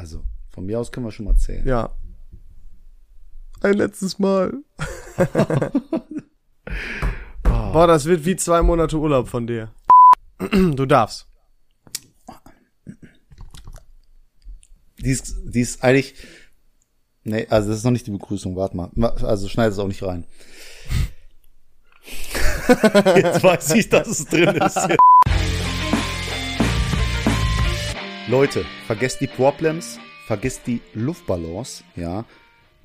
Also, von mir aus können wir schon mal zählen. Ja. Ein letztes Mal. Boah, das wird wie 2 Monate Urlaub von dir. Du darfst. Die ist eigentlich... Nee, also das ist noch nicht die Begrüßung, warte mal. Also schneid es auch nicht rein. Jetzt weiß ich, dass es drin ist. Leute, vergesst die Problems, vergesst die Luftballons, ja.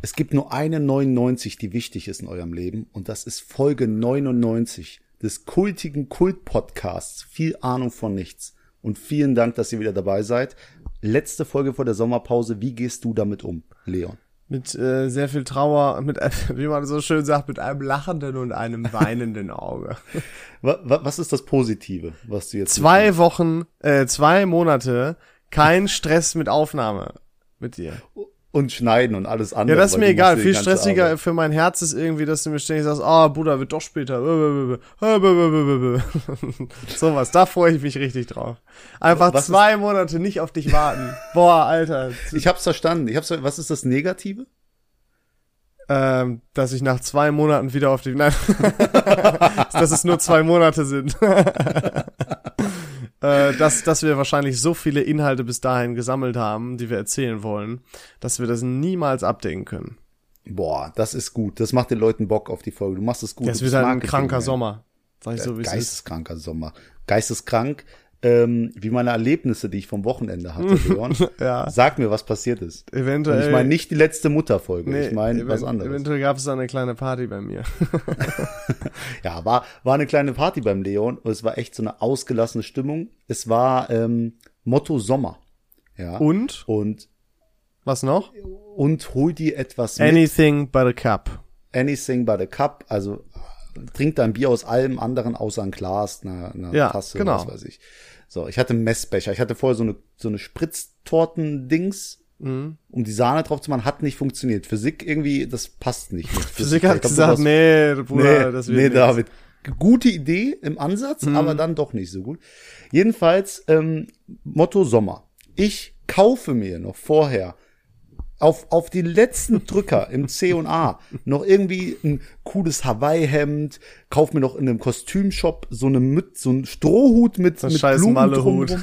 Es gibt nur eine 99, die wichtig ist in eurem Leben, und das ist Folge 99 des kultigen Kult-Podcasts. Viel Ahnung von nichts. Und vielen Dank, dass ihr wieder dabei seid. Letzte Folge vor der Sommerpause. Wie gehst du damit um, Leon? Mit sehr viel Trauer, mit wie man so schön sagt, mit einem lachenden und einem weinenden Auge. Was ist das Positive, was du jetzt... 2 Monate, kein Stress mit Aufnahme mit dir. Und schneiden und alles andere. Ja, das ist mir egal. Viel stressiger Arbeit. Für mein Herz ist irgendwie, dass du mir ständig sagst, Bruder, wird doch später. Sowas, da freue ich mich richtig drauf. Einfach 2 Monate nicht auf dich warten. Boah, Alter. Ich hab's verstanden. Was ist das Negative? Dass ich nach 2 Monaten wieder auf dich... Nein. Dass es nur 2 Monate sind. Dass wir wahrscheinlich so viele Inhalte bis dahin gesammelt haben, die wir erzählen wollen, dass wir das niemals abdecken können. Boah, das ist gut. Das macht den Leuten Bock auf die Folge. Du machst es gut. Das wird ein kranker Sommer. Sag ich so, wie es ist. Geisteskranker Sommer. Geisteskrank, wie meine Erlebnisse, die ich vom Wochenende hatte, Leon. Ja. Sag mir, was passiert ist. Eventuell. Und ich meine nicht die letzte Mutterfolge. Nee, ich meine was anderes. Eventuell gab es da eine kleine Party bei mir. Ja, war eine kleine Party beim Leon. Und es war echt so eine ausgelassene Stimmung. Es war Motto Sommer. Ja. Und was noch? Und hol dir etwas mit. Anything but a cup. Anything but a cup. Also trink dein Bier aus allem anderen außer ein Glas, einer Tasse, genau. Was weiß ich. So, ich hatte einen Messbecher. Ich hatte vorher so eine Spritztorten-Dings, um die Sahne drauf zu machen, hat nicht funktioniert. Physik irgendwie, das passt nicht. Physik hat gesagt, Bruder, das wird nicht. David, gute Idee im Ansatz, aber dann doch nicht so gut. Jedenfalls, Motto Sommer. Ich kaufe mir noch vorher auf die letzten Drücker im C&A noch irgendwie ein cooles Hawaii-Hemd, kauf mir noch in einem Kostümshop so einen Strohhut mit Blumen Malle-Hut.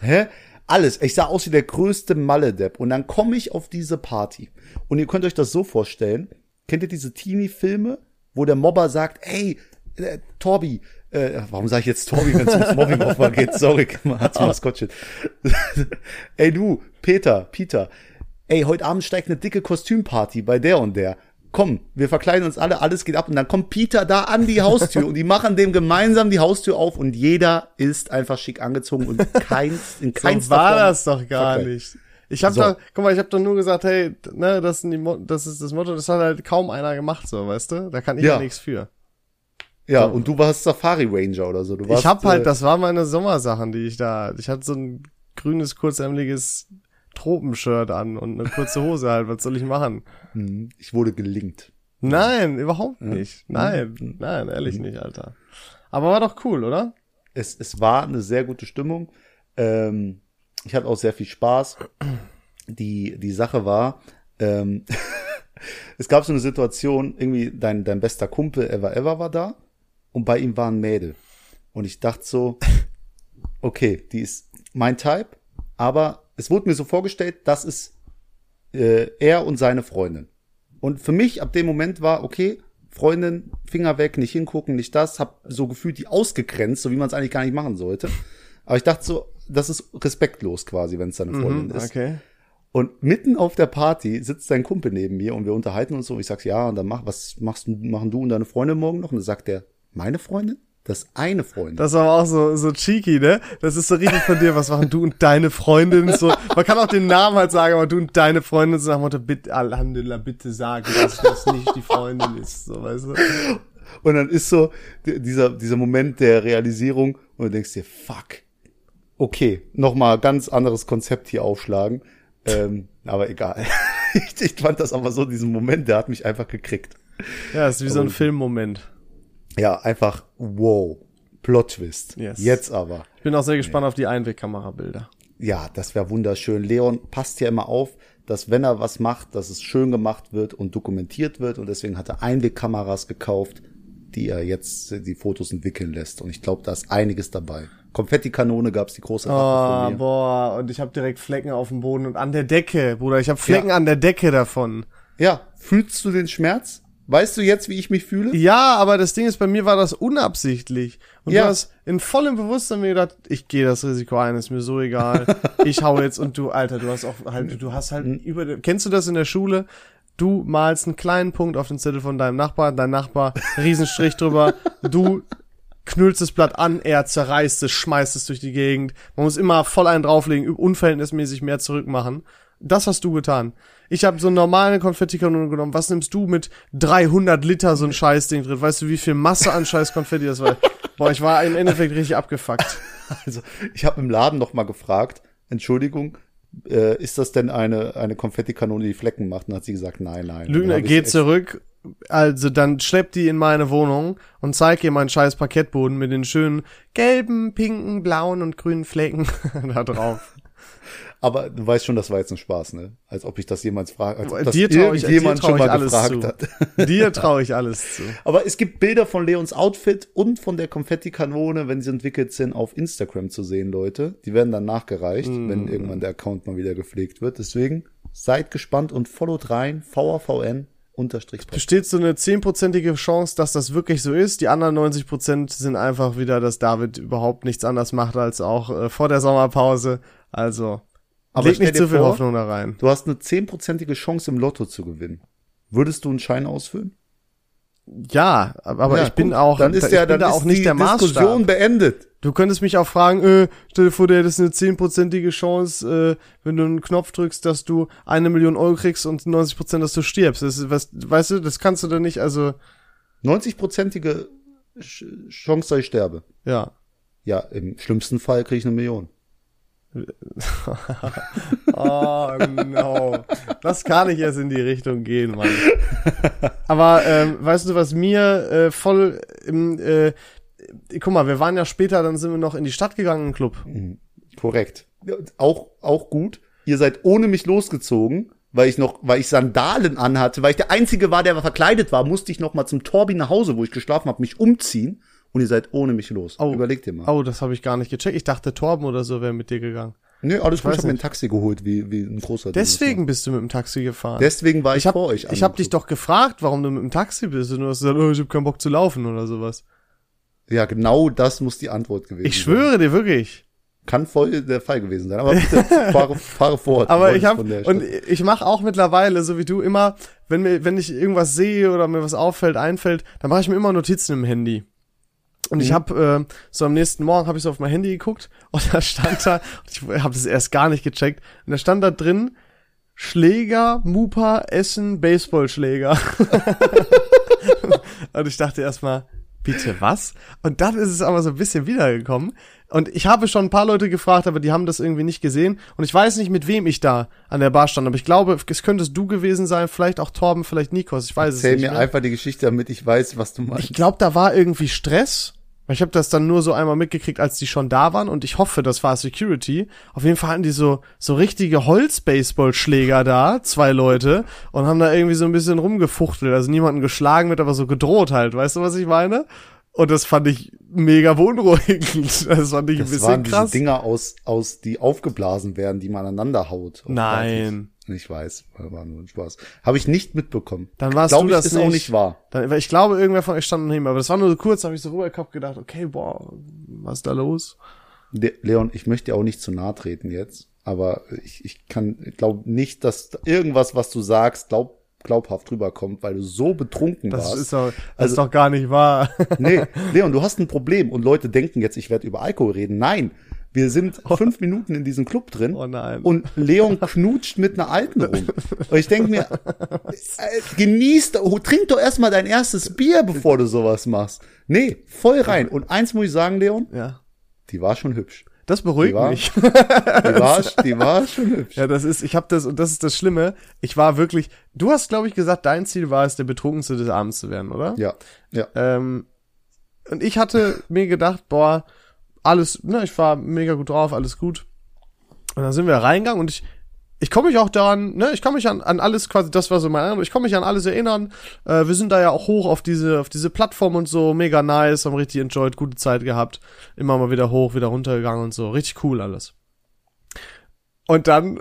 Hä? Alles. Ich sah aus wie der größte Malle-Depp. Und dann komme ich auf diese Party. Und ihr könnt euch das so vorstellen. Kennt ihr diese Teenie-Filme, wo der Mobber sagt, ey, Torbi, warum sage ich jetzt Torbi, wenn es ums Mobbing-Opfer geht? Sorry, hat's mal Scotchit. Ey du, Peter, ey, heute Abend steigt eine dicke Kostümparty bei der und der. Komm, wir verkleiden uns alle, alles geht ab. Und dann kommt Peter da an die Haustür und die machen dem gemeinsam die Haustür auf und jeder ist einfach schick angezogen und in keins so war das doch gar verkleidet. Nicht. Ich hab doch nur gesagt, hey, ne, das ist das Motto, das hat halt kaum einer gemacht, so, weißt du? Da kann ich ja nichts für. Ja, so. Und du warst Safari Ranger oder so. Du warst, ich hab halt, das waren meine Sommersachen, die ich hatte so ein grünes, kurzärmeliges Tropenshirt an und eine kurze Hose halt, was soll ich machen? Ich wurde gelinkt. Nein, überhaupt nicht. Nein, ehrlich nicht, Alter. Aber war doch cool, oder? Es war eine sehr gute Stimmung. Ich hatte auch sehr viel Spaß. Die Sache war, es gab so eine Situation, irgendwie dein bester Kumpel Ever war da und bei ihm war ein Mädel. Und ich dachte so, okay, die ist mein Type, aber es wurde mir so vorgestellt, das ist er und seine Freundin. Und für mich ab dem Moment war, okay, Freundin, Finger weg, nicht hingucken, nicht das. Hab so gefühlt die ausgegrenzt, so wie man es eigentlich gar nicht machen sollte. Aber ich dachte so, das ist respektlos quasi, wenn es seine Freundin ist. Okay. Und mitten auf der Party sitzt sein Kumpel neben mir und wir unterhalten uns so. Und ich sag's, ja, und dann machen du und deine Freundin morgen noch? Und dann sagt er, meine Freundin? Das eine Freundin. Das ist aber auch so cheeky, ne? Das ist so richtig von dir, was machen du und deine Freundin? So, man kann auch den Namen halt sagen, aber du und deine Freundin, so nach dem Motto, bitte, Alhamdulillah, bitte sag, dass das nicht die Freundin ist, so, weißt du? Und dann ist so dieser Moment der Realisierung und du denkst dir, fuck, okay, nochmal ganz anderes Konzept hier aufschlagen, aber egal. Ich fand das aber so, diesen Moment, der hat mich einfach gekriegt. Ja, ist wie so ein Filmmoment. Ja, einfach, wow, Plot-Twist. Yes. Jetzt aber. Ich bin auch sehr gespannt auf die Einwegkamerabilder. Ja, das wäre wunderschön. Leon passt ja immer auf, dass wenn er was macht, dass es schön gemacht wird und dokumentiert wird. Und deswegen hat er Einwegkameras gekauft, die er jetzt die Fotos entwickeln lässt. Und ich glaube, da ist einiges dabei. Konfettikanone gab's, die große Rache von mir. Boah, und ich habe direkt Flecken auf dem Boden und an der Decke, Bruder. Ich habe Flecken an der Decke davon. Ja, fühlst du den Schmerz? Weißt du jetzt, wie ich mich fühle? Ja, aber das Ding ist, bei mir war das unabsichtlich. Und du hast in vollem Bewusstsein mir gedacht, ich gehe das Risiko ein, ist mir so egal. Ich hau jetzt und du, Alter, du hast auch halt, kennst du das in der Schule? Du malst einen kleinen Punkt auf den Zettel von deinem Nachbar, dein Nachbar, Riesenstrich drüber, du knüllst das Blatt an, er zerreißt es, schmeißt es durch die Gegend. Man muss immer voll einen drauflegen, unverhältnismäßig mehr zurückmachen. Das hast du getan. Ich habe so eine normale Konfettikanone genommen. Was nimmst du mit 300 Liter so ein Scheißding drin? Weißt du, wie viel Masse an scheiß Konfetti das war? Boah, ich war im Endeffekt richtig abgefuckt. Also, ich habe im Laden noch mal gefragt, Entschuldigung, ist das denn eine Konfettikanone, die Flecken macht? Und hat sie gesagt, nein. Lügner, geh zurück. Also, dann schlepp die in meine Wohnung und zeig ihr meinen scheiß Parkettboden mit den schönen gelben, pinken, blauen und grünen Flecken da drauf. Aber du weißt schon, das war jetzt ein Spaß, ne? Als ob ich das jemals frage, als ob das irgendjemand schon mal gefragt hat. Dir traue ich alles zu. Aber es gibt Bilder von Leons Outfit und von der Konfettikanone, wenn sie entwickelt sind, auf Instagram zu sehen, Leute. Die werden dann nachgereicht, wenn irgendwann der Account mal wieder gepflegt wird. Deswegen seid gespannt und followt rein, vrvn_. Besteht so eine 10%ige Chance, dass das wirklich so ist. Die anderen 90% sind einfach wieder, dass David überhaupt nichts anders macht als auch vor der Sommerpause. Also, aber leg nicht zu viel Hoffnung da rein. Du hast eine 10%ige Chance, im Lotto zu gewinnen. Würdest du einen Schein ausfüllen? Ja, aber ich bin auch, dann ist ja dann auch nicht der Maßstab. Diskussion beendet. Du könntest mich auch fragen, stell dir vor, du hättest eine 10%ige Chance, wenn du einen Knopf drückst, dass du 1 Million Euro kriegst und 90%, dass du stirbst. Das ist, weißt du, das kannst du doch nicht, also. 90%ige Chance, dass ich sterbe. Ja. Ja, im schlimmsten Fall krieg ich 1 Million. Oh no. Das kann nicht erst in die Richtung gehen, Mann. Aber weißt du, was mir voll im guck mal, wir waren ja später, dann sind wir noch in die Stadt gegangen im Club. Korrekt. Auch gut. Ihr seid ohne mich losgezogen, weil ich Sandalen anhatte, weil ich der Einzige war, der verkleidet war, musste ich noch mal zum Torbi nach Hause, wo ich geschlafen habe, mich umziehen. Und ihr seid ohne mich los. Oh, überleg dir mal. Oh, das habe ich gar nicht gecheckt. Ich dachte, Torben oder so wäre mit dir gegangen. Nee, alles gut. Ich habe mir ein Taxi geholt, wie ein großer. Deswegen bist du mit dem Taxi gefahren. Deswegen war ich vor euch. Ich habe dich doch gefragt, warum du mit dem Taxi bist. Und du hast gesagt, ich habe keinen Bock zu laufen oder sowas. Ja, genau das muss die Antwort gewesen sein. Ich schwöre dir wirklich. Kann voll der Fall gewesen sein, aber bitte fahre fort. Aber ich mache auch mittlerweile, so wie du, immer, wenn ich irgendwas sehe oder mir was einfällt, dann mache ich mir immer Notizen im Handy. Und ich habe so am nächsten Morgen habe ich so auf mein Handy geguckt und da stand da, ich habe das erst gar nicht gecheckt, und da stand da drin Schläger, Mupa, Essen, Baseballschläger. Und ich dachte erstmal, bitte was? Und dann ist es aber so ein bisschen wiedergekommen. Und ich habe schon ein paar Leute gefragt, aber die haben das irgendwie nicht gesehen. Und ich weiß nicht, mit wem ich da an der Bar stand. Aber ich glaube, es könntest du gewesen sein, vielleicht auch Torben, vielleicht Nikos. Ich weiß es nicht. Erzähl mir einfach die Geschichte, damit ich weiß, was du meinst. Ich glaube, da war irgendwie Stress. Ich habe das dann nur so einmal mitgekriegt, als die schon da waren. Und ich hoffe, das war Security. Auf jeden Fall hatten die so richtige Holz-Baseballschläger da, 2 Leute. Und haben da irgendwie so ein bisschen rumgefuchtelt. Also niemanden geschlagen wird, aber so gedroht halt. Weißt du, was ich meine? Und das fand ich mega beunruhigend. Das fand ich ein bisschen krass. Das waren diese Dinger aus, die aufgeblasen werden, die man aneinander haut. Nein. Ich weiß, war nur ein Spaß. Habe ich nicht mitbekommen. Dann warst du das nicht. Ist auch nicht wahr. Dann, ich glaube, irgendwer von euch stand neben, aber das war nur so kurz, da habe ich so rübergekommen gedacht, okay, boah, was ist da los? Leon, ich möchte dir auch nicht zu nahe treten jetzt, aber ich glaube nicht, dass irgendwas, was du sagst, glaubhaft rüberkommt, weil du so betrunken warst. Das ist doch gar nicht wahr. Nee, Leon, du hast ein Problem und Leute denken jetzt, ich werde über Alkohol reden. Nein, wir sind 5 Minuten in diesem Club drin und Leon knutscht mit einer Alten rum. Und ich denke mir, trink doch erstmal dein erstes Bier, bevor du sowas machst. Nee, voll rein. Und eins muss ich sagen, Leon, die war schon hübsch. Das beruhigt mich. Die war schon hübsch. Ja, das ist das Schlimme. Ich war wirklich, du hast, glaube ich, gesagt, dein Ziel war es, der Betrunkenste des Abends zu werden, oder? Ja. Und ich hatte mir gedacht, boah, alles, ne, ich war mega gut drauf, alles gut. Und dann sind wir da reingegangen und ich komme mich auch daran, ne, ich kann mich an alles quasi, das war so mein Eindruck, ich kann mich an alles erinnern. Wir sind da ja auch hoch auf diese Plattform und so, mega nice, haben richtig enjoyed, gute Zeit gehabt, immer mal wieder hoch, wieder runtergegangen und so, richtig cool alles. Und dann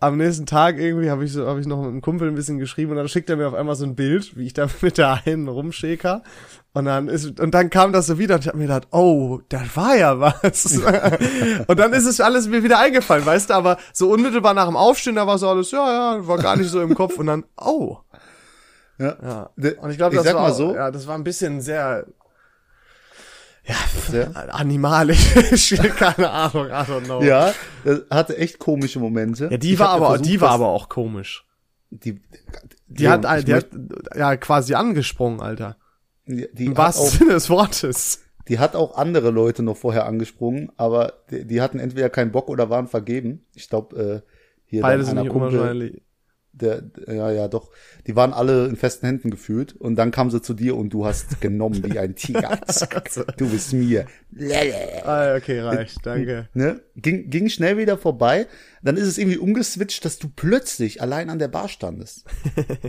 am nächsten Tag irgendwie habe ich noch mit einem Kumpel ein bisschen geschrieben und dann schickt er mir auf einmal so ein Bild, wie ich da mit der einen rumschäker. Und dann kam das so wieder und ich habe mir gedacht, oh, das war ja was. Und dann ist es alles mir wieder eingefallen, weißt du, aber so unmittelbar nach dem Aufstehen, da war so alles, ja, war gar nicht so im Kopf und dann, oh. Ja. Und ich glaube, das war ein bisschen sehr animalisch, keine Ahnung, I don't know. Ja, das hatte echt komische Momente. Ja, die war aber auch komisch. Die hat ja quasi angesprungen, Alter. Im wahrsten Sinne des Wortes. Die hat auch andere Leute noch vorher angesprungen, aber die hatten entweder keinen Bock oder waren vergeben. Ich glaube, hier beides sind nicht unwahrscheinlich. Doch. Die waren alle in festen Händen gefühlt und dann kam sie zu dir und du hast genommen wie ein Tiger. Du bist mir. Okay, reicht, danke. Ne? Ging schnell wieder vorbei. Dann ist es irgendwie umgeswitcht, dass du plötzlich allein an der Bar standest.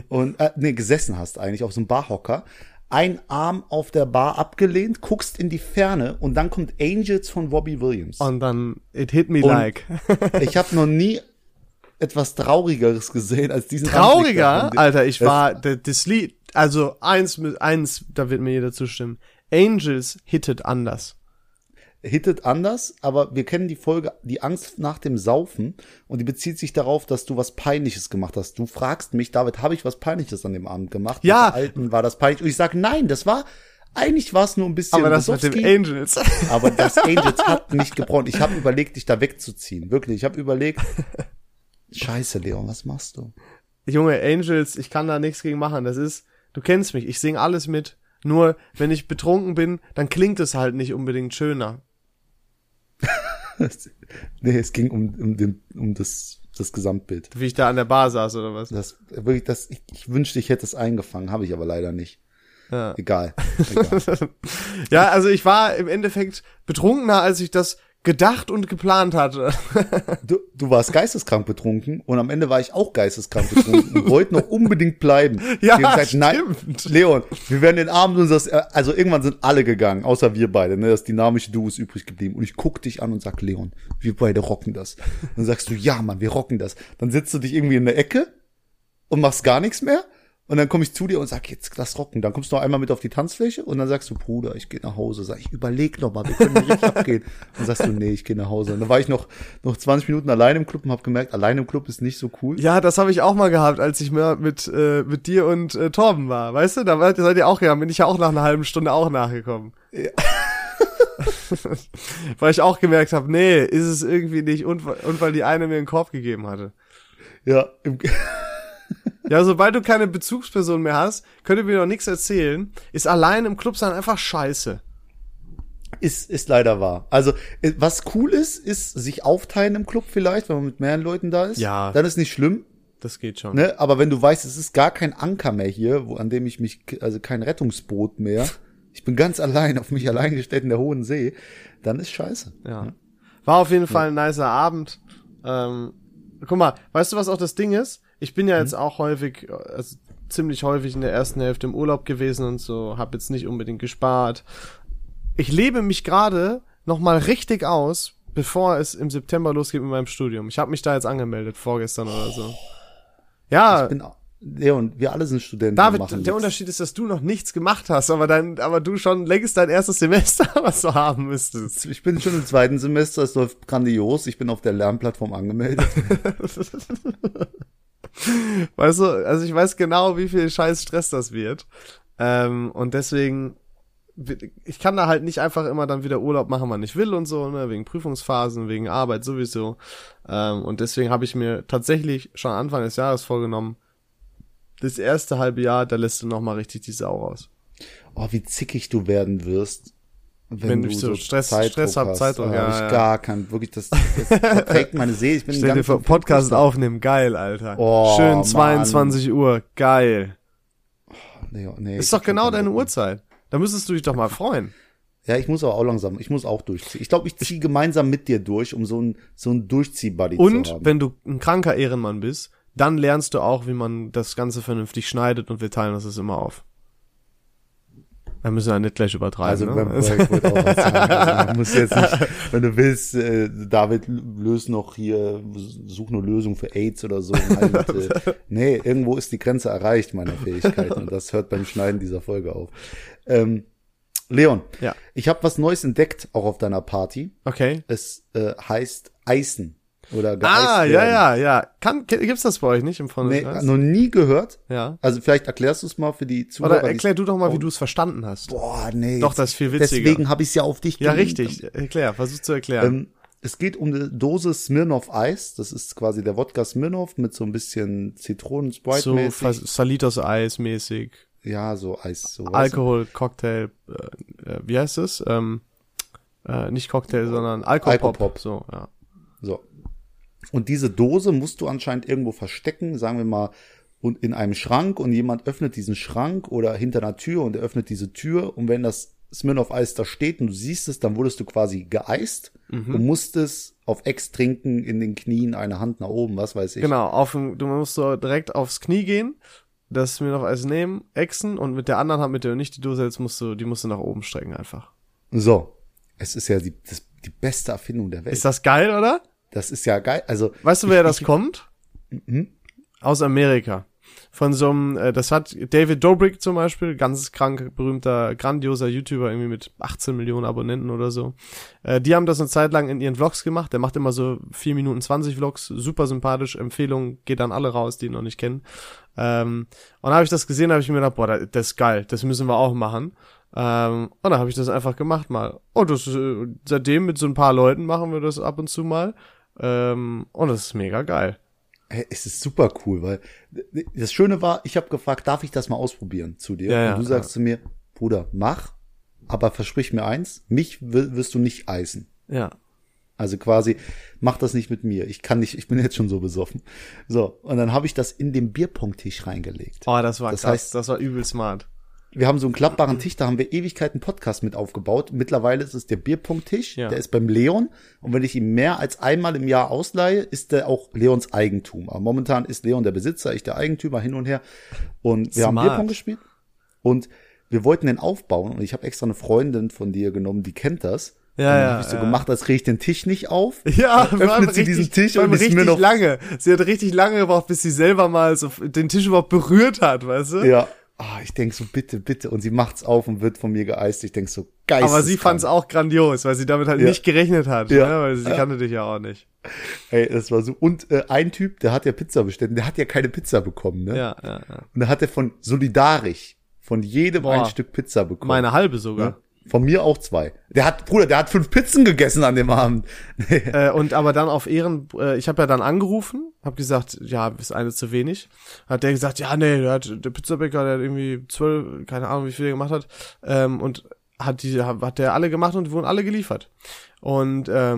Und gesessen hast eigentlich auf so einem Barhocker. Ein Arm auf der Bar abgelehnt, guckst in die Ferne und dann kommt Angels von Robbie Williams. Und dann, it hit me und like. Ich habe noch nie etwas Traurigeres gesehen als diesen Trauriger? Alter, ich war, das Lied, also eins, da wird mir jeder zustimmen. Angels hittet anders. Hittet anders, aber wir kennen die Folge Die Angst nach dem Saufen und die bezieht sich darauf, dass du was Peinliches gemacht hast. Du fragst mich, David, habe ich was Peinliches an dem Abend gemacht? Ja. Mit der Alten war das peinlich und ich sage, nein, eigentlich war es nur ein bisschen. Aber das Musowski, mit dem Angels. Aber das Angels hat nicht gebrannt. Ich habe überlegt, dich da wegzuziehen. Wirklich, ich habe überlegt, scheiße, Leon, was machst du? Junge, Angels, ich kann da nichts gegen machen. Das ist, du kennst mich, ich singe alles mit. Nur, wenn ich betrunken bin, dann klingt es halt nicht unbedingt schöner. Nee, es ging um das Gesamtbild. Wie ich da an der Bar saß, oder was? Ich wünschte, ich hätte es eingefangen, habe ich aber leider nicht. Ja. Egal. Ja, also ich war im Endeffekt betrunkener, als ich das gedacht und geplant hatte. Du warst geisteskrank betrunken und am Ende war ich auch geisteskrank betrunken und wollte noch unbedingt bleiben. Ja, ich hab gesagt, nein, Leon, wir werden den Abend also irgendwann sind alle gegangen, außer wir beide, ne, das dynamische Duo ist übrig geblieben und ich guck dich an und sag, Leon, wir beide rocken das. Dann sagst du, ja, Mann, wir rocken das. Dann sitzt du dich irgendwie in der Ecke und machst gar nichts mehr. Und dann komme ich zu dir und sag, jetzt lass rocken. Dann kommst du noch einmal mit auf die Tanzfläche und dann sagst du, Bruder, ich gehe nach Hause. Sag ich, überleg noch mal, wir können nicht abgehen. Dann sagst du, nee, ich gehe nach Hause. Und dann war ich noch 20 Minuten allein im Club und habe gemerkt, allein im Club ist nicht so cool. Ja, das habe ich auch mal gehabt, als ich mehr mit dir und Torben war. Weißt du, da seid ihr auch gegangen. Bin ich ja auch nach einer halben Stunde auch nachgekommen. Ja. Weil ich auch gemerkt habe, nee, ist es irgendwie nicht. Und weil die eine mir einen Korb gegeben hatte. Ja, ja, sobald du keine Bezugsperson mehr hast, könnt ihr mir noch nichts erzählen, ist allein im Club sein einfach scheiße. Ist leider wahr. Also, was cool ist sich aufteilen im Club vielleicht, wenn man mit mehreren Leuten da ist. Ja. Dann ist nicht schlimm. Das geht schon. Ne? Aber wenn du weißt, es ist gar kein Anker mehr hier, an dem ich mich, also kein Rettungsboot mehr, ich bin ganz allein, auf mich allein gestellt in der hohen See, dann ist scheiße. Ja. Ne? War auf jeden Fall ein nicer Abend. Guck mal, weißt du, was auch das Ding ist? Ich bin ja jetzt auch häufig, also ziemlich häufig in der ersten Hälfte im Urlaub gewesen und so, hab jetzt nicht unbedingt gespart. Ich lebe mich gerade nochmal richtig aus, bevor es im September losgeht mit meinem Studium. Ich habe mich da jetzt angemeldet, vorgestern oder so. Ja. Leon, wir alle sind Studenten. David, der nichts. Unterschied ist, dass du noch nichts gemacht hast, aber du schon längst dein erstes Semester, was du haben müsstest. Ich bin schon im zweiten Semester, es läuft grandios, ich bin auf der Lernplattform angemeldet. Weißt du, also ich weiß genau, wie viel scheiß Stress das wird. Und deswegen, ich kann da halt nicht einfach immer dann wieder Urlaub machen, wann ich will und so, ne, wegen Prüfungsphasen, wegen Arbeit sowieso. Und deswegen habe ich mir tatsächlich schon Anfang des Jahres vorgenommen, das erste halbe Jahr, da lässt du nochmal richtig die Sau raus. Oh, wie zickig du werden wirst. Wenn du so Stress hab, Zeitdruck, ja. Ich gar kein, wirklich, das verträgt meine Seele. Ich bin stell dir vor, Podcast aufnehmen, geil, Alter. Oh, schön, 22 Uhr, geil. Oh, nee, ist doch genau deine Uhrzeit. Da müsstest du dich doch mal freuen. Ja, ich muss aber auch langsam, ich muss auch durchziehen. Ich glaube, ich ziehe gemeinsam mit dir durch, um so ein Durchzieh-Buddy zu haben. Und wenn du ein kranker Ehrenmann bist, dann lernst du auch, wie man das Ganze vernünftig schneidet, und wir teilen das immer auf. Wir müssen ja nicht gleich übertreiben. Also, ne? Ich wollte auch was sagen. Also, man muss jetzt nicht, wenn du willst, David, such eine Lösung für AIDS oder so. Nein, nee, irgendwo ist die Grenze erreicht meiner Fähigkeiten, und das hört beim Schneiden dieser Folge auf. Leon, ja. Ich habe was Neues entdeckt, auch auf deiner Party. Okay. Es heißt Eisen oder geeist werden. Ja. Gibt's das bei euch nicht im Vorne? Nee, noch nie gehört. Ja. Also vielleicht erklärst du es mal für die Zuhörer. Oder erklär du doch mal, wie du es verstanden hast. Boah, nee. Doch, das ist viel witziger. Deswegen habe ich es ja auf dich gelegt. Ja, richtig. Versuch zu erklären. Es geht um eine Dose Smirnoff Eis. Das ist quasi der Wodka Smirnoff mit so ein bisschen Zitronen-Sprite-mäßig. So Salitos Eis mäßig. Ja, so Eis. So Alkohol, Cocktail, wie heißt es? Nicht Cocktail, sondern Alkopop. So, ja. So. Und diese Dose musst du anscheinend irgendwo verstecken, sagen wir mal, und in einem Schrank, und jemand öffnet diesen Schrank oder hinter einer Tür, und er öffnet diese Tür, und wenn das Smirnoff Eis da steht und du siehst es, dann wurdest du quasi geeist und musstest auf Ex trinken, in den Knien, eine Hand nach oben, was weiß ich. Genau, du musst so direkt aufs Knie gehen, das Smirnoff Eis nehmen, exen, und mit der anderen Hand, mit der du nicht die Dose hältst, musst du nach oben strecken einfach. So, es ist ja die beste Erfindung der Welt. Ist das geil, oder? Das ist ja geil. Also, weißt du, woher das kommt? Mhm. Aus Amerika. Von so einem, das hat David Dobrik zum Beispiel, ganz krank, berühmter, grandioser YouTuber, irgendwie mit 18 Millionen Abonnenten oder so. Die haben das eine Zeit lang in ihren Vlogs gemacht. Der macht immer so 4 Minuten 20 Vlogs, super sympathisch. Empfehlung geht an alle raus, die ihn noch nicht kennen. Und habe ich das gesehen, habe ich mir gedacht, boah, das ist geil, das müssen wir auch machen. Und dann habe ich das einfach gemacht mal. Und seitdem mit so ein paar Leuten machen wir das ab und zu mal. Und das ist mega geil. Es ist super cool, weil das Schöne war, ich habe gefragt, darf ich das mal ausprobieren zu dir? Ja, und du sagst zu mir, Bruder, mach, aber versprich mir eins, mich wirst du nicht eisen. Ja. Also quasi, mach das nicht mit mir. Ich kann nicht, ich bin jetzt schon so besoffen. So, und dann habe ich das in den Bierpong-Tisch reingelegt. Oh, das war krass. Heißt, das war übel smart. Wir haben so einen klappbaren Tisch, da haben wir Ewigkeiten Podcast mit aufgebaut. Mittlerweile ist es der Bierpunkttisch, ja. Der ist beim Leon. Und wenn ich ihn mehr als einmal im Jahr ausleihe, ist der auch Leons Eigentum. Aber momentan ist Leon der Besitzer, ich der Eigentümer, hin und her. Und wir haben Bierpunkt gespielt. Und wir wollten den aufbauen. Und ich habe extra eine Freundin von dir genommen, die kennt das. Ja, habe ich so gemacht, als kriege ich den Tisch nicht auf. Ja, öffnet sie diesen Tisch und ist mir noch lange. Sie hat richtig lange gebraucht, bis sie selber mal so den Tisch überhaupt berührt hat, weißt du? Ja. Ah, ich denk so, bitte, bitte. Und sie macht's auf und wird von mir geeist. Ich denk so, geisteskrank. Aber sie fand's auch grandios, weil sie damit halt nicht gerechnet hat. Ja. Ne? Weil sie kannte dich ja auch nicht. Ey, das war so. Und ein Typ, der hat ja Pizza bestellt. Der hat ja keine Pizza bekommen, ne? Ja. Und da hat er von solidarisch, von jedem ein Stück Pizza bekommen. Meine halbe sogar. Ja? Von mir auch 2. Der hat 5 Pizzen gegessen an dem Abend. Und aber dann auf Ehren, ich habe ja dann angerufen, habe gesagt, ja, ist eine zu wenig. Hat der gesagt, ja, nee, der Pizzabäcker, der hat irgendwie 12, keine Ahnung, wie viel er gemacht hat. Und hat der alle gemacht und wurden alle geliefert. Und da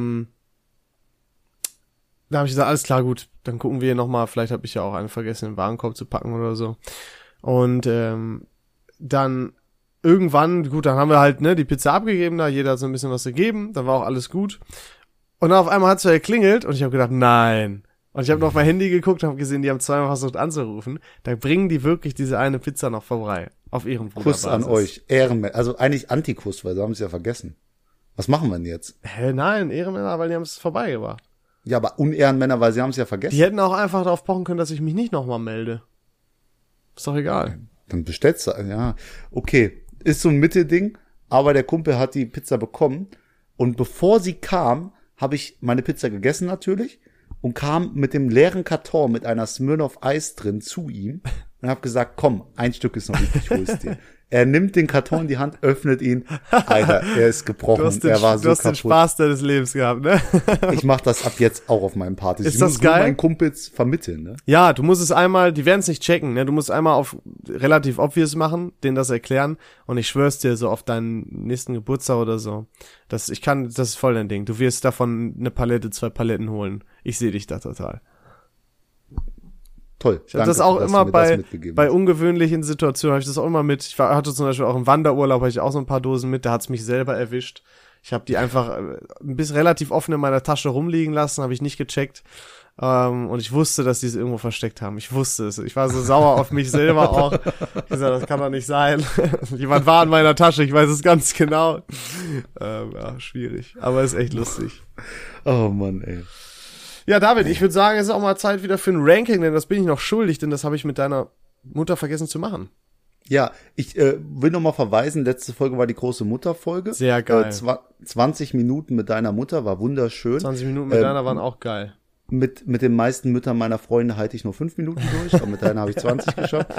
habe ich gesagt, alles klar, gut, dann gucken wir nochmal, vielleicht habe ich ja auch einen vergessen, in den Warenkorb zu packen oder so. Und dann irgendwann, gut, dann haben wir halt, ne, die Pizza abgegeben, da jeder hat so ein bisschen was gegeben, dann war auch alles gut. Und dann auf einmal hat es geklingelt und ich habe gedacht, nein. Und ich habe noch auf mein Handy geguckt, habe gesehen, die haben zweimal versucht anzurufen. Dann bringen die wirklich diese eine Pizza noch vorbei auf ihrem Kuss an euch, Ehrenmänner. Also eigentlich Antikuss, weil sie haben es ja vergessen. Was machen wir denn jetzt? Hä, nein, Ehrenmänner, weil die haben es vorbeigebracht. Ja, aber Unehrenmänner, weil sie haben es ja vergessen. Die hätten auch einfach darauf pochen können, dass ich mich nicht nochmal melde. Ist doch egal. Dann bestellst du, ja. Okay. Ist so ein Mittelding, aber der Kumpel hat die Pizza bekommen und bevor sie kam, habe ich meine Pizza gegessen natürlich und kam mit dem leeren Karton mit einer Smirnoff Eis drin zu ihm und habe gesagt, komm, ein Stück ist noch übrig, hol's dir. Er nimmt den Karton in die Hand, öffnet ihn, Alter, er ist gebrochen, er war so kaputt. Du hast den Spaß deines Lebens gehabt, ne? Ich mach das ab jetzt auch auf meinen Partys. Ist das geil? Ich muss meinen Kumpels vermitteln, ne? Ja, du musst es einmal, die werden es nicht checken, ne? Du musst einmal auf relativ obvious machen, denen das erklären und ich schwör's dir so auf deinen nächsten Geburtstag oder so. Das ist voll dein Ding. Du wirst davon 2 Paletten holen. Ich sehe dich da total. Toll. Ich habe das auch immer bei ungewöhnlichen Situationen, habe ich das auch immer mit. Ich hatte zum Beispiel auch im Wanderurlaub, habe ich auch so ein paar Dosen mit, da hat's mich selber erwischt. Ich habe die einfach ein bisschen relativ offen in meiner Tasche rumliegen lassen, habe ich nicht gecheckt. Und ich wusste, dass die es irgendwo versteckt haben. Ich wusste es. Ich war so sauer auf mich selber auch. Ich gesagt, das kann doch nicht sein. Jemand war in meiner Tasche, ich weiß es ganz genau. Ja, schwierig. Aber ist echt lustig. Oh Mann, ey. Ja, David, ich würde sagen, es ist auch mal Zeit wieder für ein Ranking, denn das bin ich noch schuldig, denn das habe ich mit deiner Mutter vergessen zu machen. Ja, ich will noch mal verweisen, letzte Folge war die große Mutterfolge. Sehr geil. 20 Minuten mit deiner Mutter war wunderschön. 20 Minuten mit deiner waren auch geil. Mit den meisten Müttern meiner Freunde halte ich nur 5 Minuten durch, aber mit deiner habe ich 20 geschafft.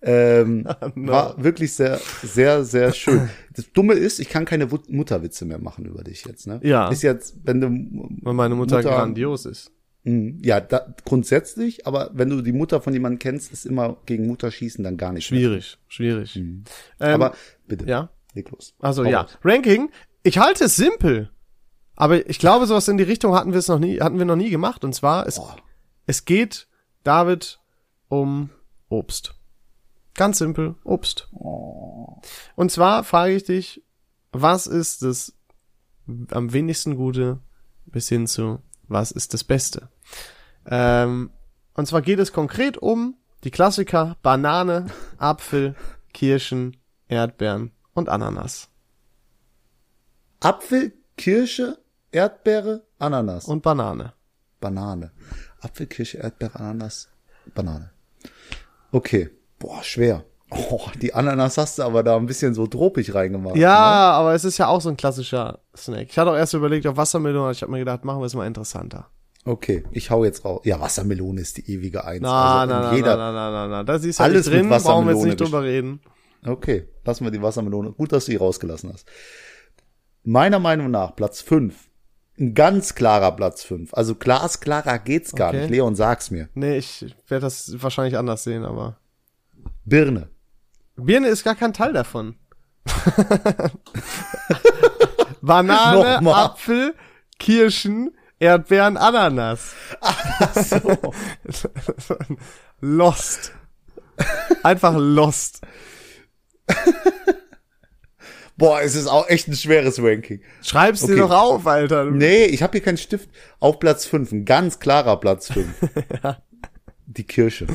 War wirklich sehr, sehr, sehr schön. Das Dumme ist, ich kann keine Mutterwitze mehr machen über dich jetzt, ne? Ja. Ist jetzt, weil meine Mutter grandios ist. Ja, grundsätzlich, aber wenn du die Mutter von jemandem kennst, ist immer gegen Mutter schießen dann gar nicht schwierig. Mhm. Aber bitte, ja? Leg los. Also ja, Ranking, ich halte es simpel, aber ich glaube, sowas in die Richtung hatten wir noch nie gemacht, und zwar es geht, David, um Obst. Ganz simpel, Obst. Oh. Und zwar frage ich dich, was ist das am wenigsten Gute bis hin zu was ist das Beste? Und zwar geht es konkret um die Klassiker Banane, Apfel, Kirschen, Erdbeeren und Ananas. Apfel, Kirsche, Erdbeere, Ananas. Und Banane. Banane. Apfel, Kirsche, Erdbeere, Ananas, Banane. Okay. Boah, schwer. Oh, die Ananas hast du aber da ein bisschen so tropig reingemacht. Ja, ne? Aber es ist ja auch so ein klassischer Snack. Ich hatte auch erst überlegt auf Wassermelone, ich habe mir gedacht, machen wir es mal interessanter. Okay, ich hau jetzt raus. Ja, Wassermelone ist die ewige Eins. Na, da siehst du alles drin, brauchen wir jetzt nicht drüber reden. Okay, lassen wir die Wassermelone. Gut, dass du die rausgelassen hast. Meiner Meinung nach Platz 5. Ein ganz klarer Platz 5. Also glasklarer geht's gar nicht. Leon, sag's mir. Nee, ich werde das wahrscheinlich anders sehen, aber Birne. Birne ist gar kein Teil davon. Banane, Apfel, Kirschen, Erdbeeren, Ananas. Ach so. Lost. Einfach lost. Boah, es ist auch echt ein schweres Ranking. Schreib's dir doch auf, Alter. Nee, ich hab hier keinen Stift. Auf Platz 5, ein ganz klarer Platz 5. Ja. Die Kirsche.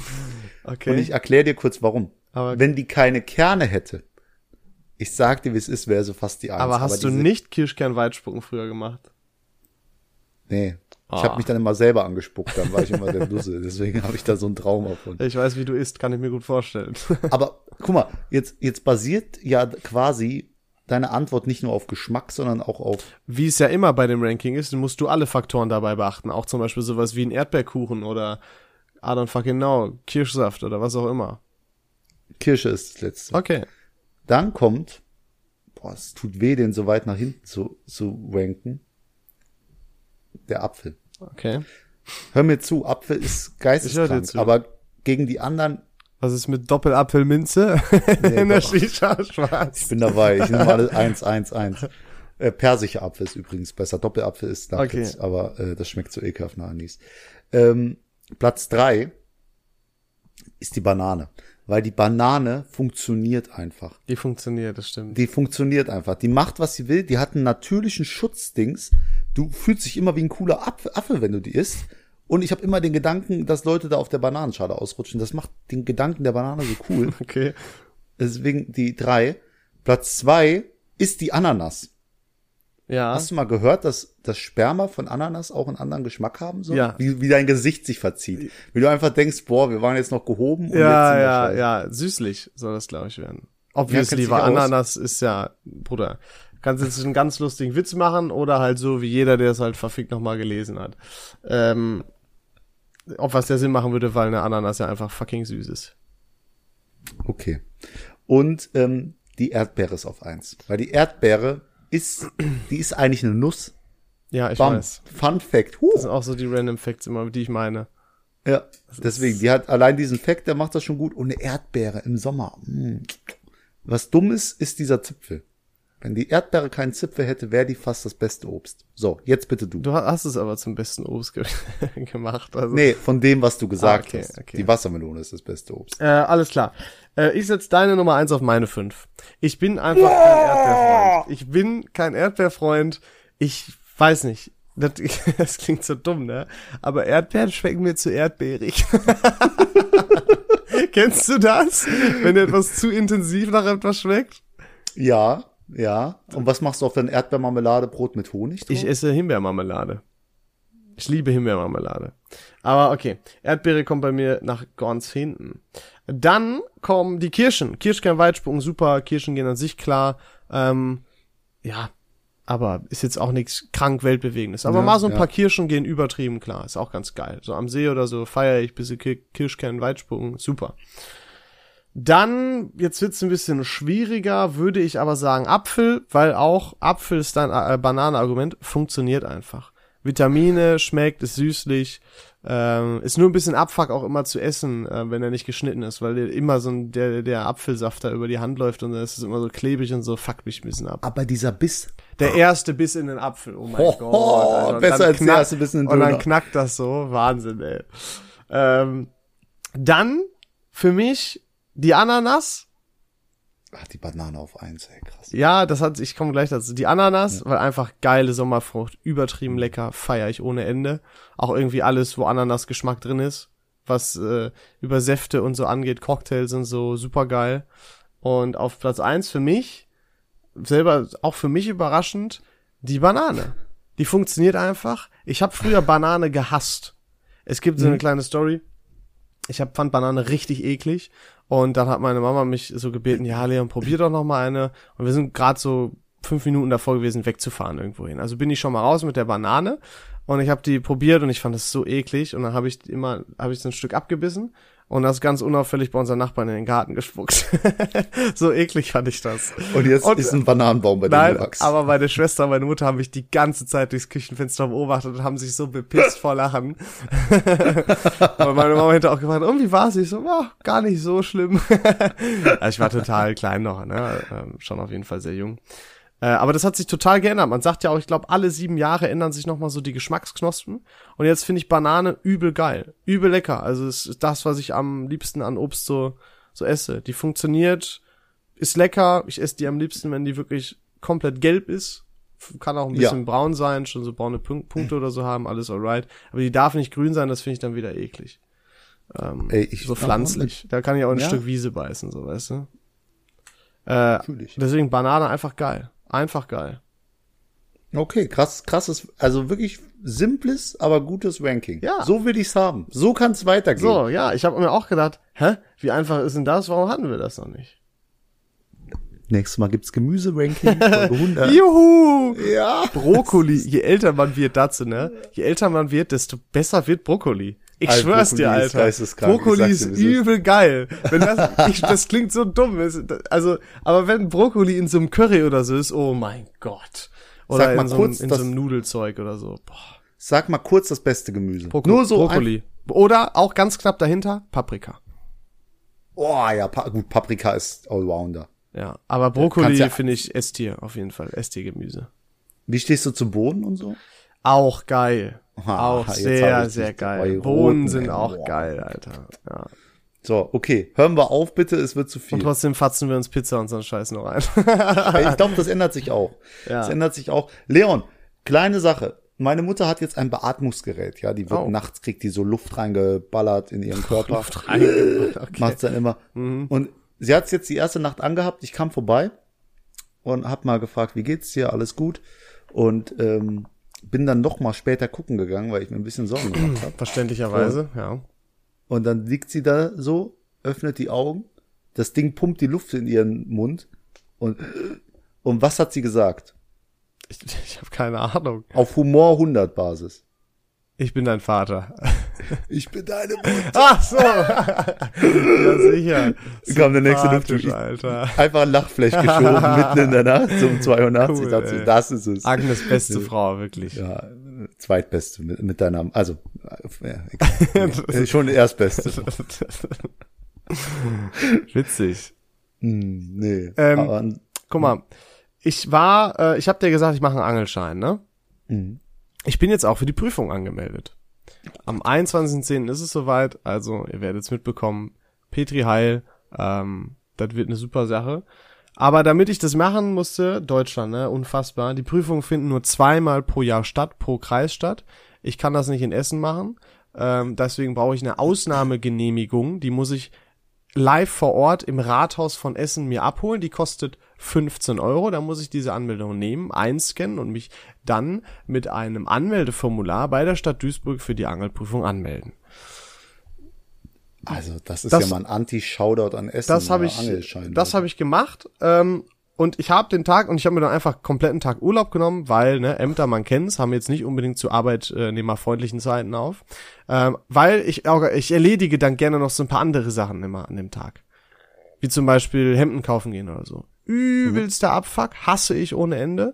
Okay. Und ich erkläre dir kurz, warum. Aber wenn die keine Kerne hätte, ich sag dir, wie es ist, wäre so fast die 1. Aber hast du nicht Kirschkern-Weitspucken früher gemacht? Nee. Oh. Ich habe mich dann immer selber angespuckt, dann war ich immer der Dusse. Deswegen habe ich da so einen Traum davon. Ich weiß, wie du isst, kann ich mir gut vorstellen. Aber guck mal, jetzt basiert ja quasi deine Antwort nicht nur auf Geschmack, sondern auch auf... Wie es ja immer bei dem Ranking ist, musst du alle Faktoren dabei beachten. Auch zum Beispiel sowas wie ein Erdbeerkuchen oder... I don't fucking know, Kirschsaft oder was auch immer. Kirsche ist das Letzte. Okay. Dann kommt, boah, es tut weh, den so weit nach hinten zu ranken, der Apfel. Okay. Hör mir zu, Apfel ist geisteskrank, aber gegen die anderen... Was ist mit Doppelapfelminze? Nee, in der Shisha, Spaß. Ich bin dabei, ich nehme alles 1. Persischer Apfel ist übrigens besser, Doppelapfel ist Nachritz, aber das schmeckt so ekelhaft nach Anis. Platz 3 ist die Banane, weil die Banane funktioniert einfach. Die funktioniert, das stimmt. Die funktioniert einfach. Die macht, was sie will. Die hat einen natürlichen Schutzdings. Du fühlst dich immer wie ein cooler Affe, wenn du die isst. Und ich habe immer den Gedanken, dass Leute da auf der Bananenschale ausrutschen. Das macht den Gedanken der Banane so cool. Okay. Deswegen die 3. Platz 2 ist die Ananas. Ja. Hast du mal gehört, dass das Sperma von Ananas auch einen anderen Geschmack haben soll? Ja. Wie dein Gesicht sich verzieht. Wie du einfach denkst, boah, wir waren jetzt noch gehoben. Und ja, jetzt ja, süßlich soll das, glaube ich, werden. Obviously, weil Ananas ist ja, Bruder, kannst jetzt einen ganz lustigen Witz machen oder halt so wie jeder, der es halt verfickt nochmal gelesen hat. Ob was der Sinn machen würde, weil eine Ananas ja einfach fucking süß ist. Okay. Und die Erdbeere ist auf 1. Weil die Erdbeere ist eigentlich eine Nuss. Ja, ich weiß. Fun Fact. Das sind auch so die Random Facts immer, die ich meine. Ja, deswegen, die hat allein diesen Fact, der macht das schon gut. Und eine Erdbeere im Sommer. Was dumm ist, ist dieser Zipfel. Wenn die Erdbeere keinen Zipfel hätte, wäre die fast das beste Obst. So, jetzt bitte du. Du hast es aber zum besten Obst gemacht. Also. Nee, von dem, was du gesagt hast. Okay. Die Wassermelone ist das beste Obst. Alles klar. Ich setze deine Nummer 1 auf meine 5. Ich bin einfach kein Erdbeerfreund. Ich bin kein Erdbeerfreund. Ich weiß nicht. Das klingt so dumm, ne? Aber Erdbeeren schmecken mir zu erdbeerig. Kennst du das? Wenn etwas zu intensiv nach etwas schmeckt? Ja, ja. Und was machst du auf dein Erdbeermarmeladebrot mit Honig drauf? Ich esse Himbeermarmelade. Ich liebe Himbeermarmelade. Aber okay, Erdbeere kommt bei mir nach ganz hinten. Dann kommen die Kirschen. Kirschkern, Weitsprung, super. Kirschen gehen an sich klar. Ja, aber ist jetzt auch nichts krank weltbewegendes. Aber ja, mal so ein paar Kirschen gehen übertrieben klar. Ist auch ganz geil. So am See oder so feiere ich ein bisschen Kirschkern, Weitsprung. Super. Dann, jetzt wird's ein bisschen schwieriger, würde ich aber sagen Apfel, weil auch Apfel ist dein Bananenargument, funktioniert einfach. Vitamine, schmeckt, ist süßlich, ist nur ein bisschen Abfuck auch immer zu essen, wenn er nicht geschnitten ist, weil immer so der Apfelsaft da über die Hand läuft und dann ist es immer so klebrig und so, fuckt mich ein bisschen ab. Aber dieser Biss. Der erste Biss in den Apfel, oh mein Gott. Alter, besser als der erste Biss in den Döner. Und dann knackt das so, Wahnsinn, ey. Dann, für mich, die Ananas. Ach, die Banane auf 1, ey, krass. Ja, ich komme gleich dazu. Die Ananas, ja, weil einfach geile Sommerfrucht, übertrieben lecker, feiere ich ohne Ende. Auch irgendwie alles, wo Ananasgeschmack drin ist, was über Säfte und so angeht, Cocktails und so, super geil. Und auf Platz 1 für mich, selber auch für mich überraschend, die Banane. Die funktioniert einfach. Ich habe früher Banane gehasst. Es gibt so eine kleine Story. Ich fand Banane richtig eklig. Und dann hat meine Mama mich so gebeten, ja, Leon, probier doch noch mal eine. Und wir sind gerade so 5 Minuten davor gewesen, wegzufahren irgendwo hin. Also bin ich schon mal raus mit der Banane. Und ich habe die probiert und ich fand das so eklig. Und dann habe ich so ein Stück abgebissen. Und das ganz unauffällig bei unseren Nachbarn in den Garten gespuckt. So eklig fand ich das. Und jetzt ist ein Bananenbaum bei denen gewachsen. Nein, aber meine Schwester und meine Mutter haben mich die ganze Zeit durchs Küchenfenster beobachtet und haben sich so bepisst vor Lachen. Und meine Mama hinterher auch gefragt, wie war es? Ich so, gar nicht so schlimm. Ich war total klein noch, ne? Schon auf jeden Fall sehr jung. Aber das hat sich total geändert. Man sagt ja auch, ich glaube, alle 7 Jahre ändern sich nochmal so die Geschmacksknospen. Und jetzt finde ich Banane übel geil. Übel lecker. Also es ist das, was ich am liebsten an Obst so esse. Die funktioniert, ist lecker. Ich esse die am liebsten, wenn die wirklich komplett gelb ist. Kann auch ein bisschen braun sein, schon so braune Punkte oder so haben, alles alright. Aber die darf nicht grün sein, das finde ich dann wieder eklig. So pflanzlich. Da kann ich auch ein Stück Wiese beißen, so, weißt du. Deswegen Banane einfach geil. Einfach geil. Okay, krasses, also wirklich simples, aber gutes Ranking. Ja. So will ich's haben. So kann's weitergehen. So, ja, ich habe mir auch gedacht, wie einfach ist denn das? Warum hatten wir das noch nicht? Nächstes Mal gibt's Gemüse-Ranking, Folge 100. Juhu! Ja. Brokkoli, je älter man wird dazu, ne? Je älter man wird, desto besser wird Brokkoli. Ich schwör's dir, Alter. Brokkoli ist übel geil. Wenn das klingt so dumm. Also, aber wenn Brokkoli in so einem Curry oder so ist, oh mein Gott. Oder sag mal in so einem Nudelzeug oder so. Boah. Sag mal kurz das beste Gemüse. Nur so Brokkoli. Oder auch ganz knapp dahinter, Paprika. Oh ja, gut, Paprika ist Allrounder. Ja, aber Brokkoli finde ich S-Tier auf jeden Fall. S-Tier-Gemüse. Wie stehst du zum Boden und so? Auch geil. Auch sehr, sehr geil. Bohnen sind auch geil, Alter. Ja. So, okay. Hören wir auf, bitte. Es wird zu viel. Und trotzdem fatzen wir uns Pizza und so einen Scheiß noch ein. Ich glaube, das ändert sich auch. Ja. Das ändert sich auch. Leon, kleine Sache. Meine Mutter hat jetzt ein Beatmungsgerät. Ja, die wird nachts, kriegt die so Luft reingeballert in ihren Körper. Luft reingeballert, okay. Macht's dann immer. Mhm. Und sie hat's jetzt die erste Nacht angehabt. Ich kam vorbei und hab mal gefragt, wie geht's dir? Alles gut? Und, bin dann noch mal später gucken gegangen, weil ich mir ein bisschen Sorgen gemacht habe. Verständlicherweise, ja. Und dann liegt sie da so, öffnet die Augen, das Ding pumpt die Luft in ihren Mund und was hat sie gesagt? Ich habe keine Ahnung. Auf Humor 100 Basis. Ich bin dein Vater. Ich bin deine Mutter. Ach so. Ja, sicher. Kam der nächste Lüftung. Alter. Einfach ein Lachfleisch geschoben, mitten in der Nacht, um 82. Cool, dazu, das ist es. Agnes beste Frau, wirklich. Ja, zweitbeste mit deinem, also, schon erstbeste. Witzig. Nee. Guck mal. Ich habe dir gesagt, ich mache einen Angelschein, ne? Mhm. Ich bin jetzt auch für die Prüfung angemeldet. Am 21.10. ist es soweit, also ihr werdet es mitbekommen. Petri Heil, das wird eine super Sache. Aber damit ich das machen musste, Deutschland, ne, unfassbar. Die Prüfungen finden nur zweimal pro Jahr statt, pro Kreis statt. Ich kann das nicht in Essen machen. Deswegen brauche ich eine Ausnahmegenehmigung. Die muss ich live vor Ort im Rathaus von Essen mir abholen. Die kostet 15 €. Da muss ich diese Anmeldung nehmen, einscannen und mich dann mit einem Anmeldeformular bei der Stadt Duisburg für die Angelprüfung anmelden. Also das ist ja mal ein Anti-Shoutout an Essen. Das habe ich gemacht, und ich habe den Tag, und ich habe mir dann einfach kompletten Tag Urlaub genommen, weil, ne, Ämter, man kennt's, haben jetzt nicht unbedingt zu arbeitnehmerfreundlichen Zeiten auf, weil ich erledige dann gerne noch so ein paar andere Sachen immer an dem Tag. Wie zum Beispiel Hemden kaufen gehen oder so. Übelster Abfuck, hasse ich ohne Ende,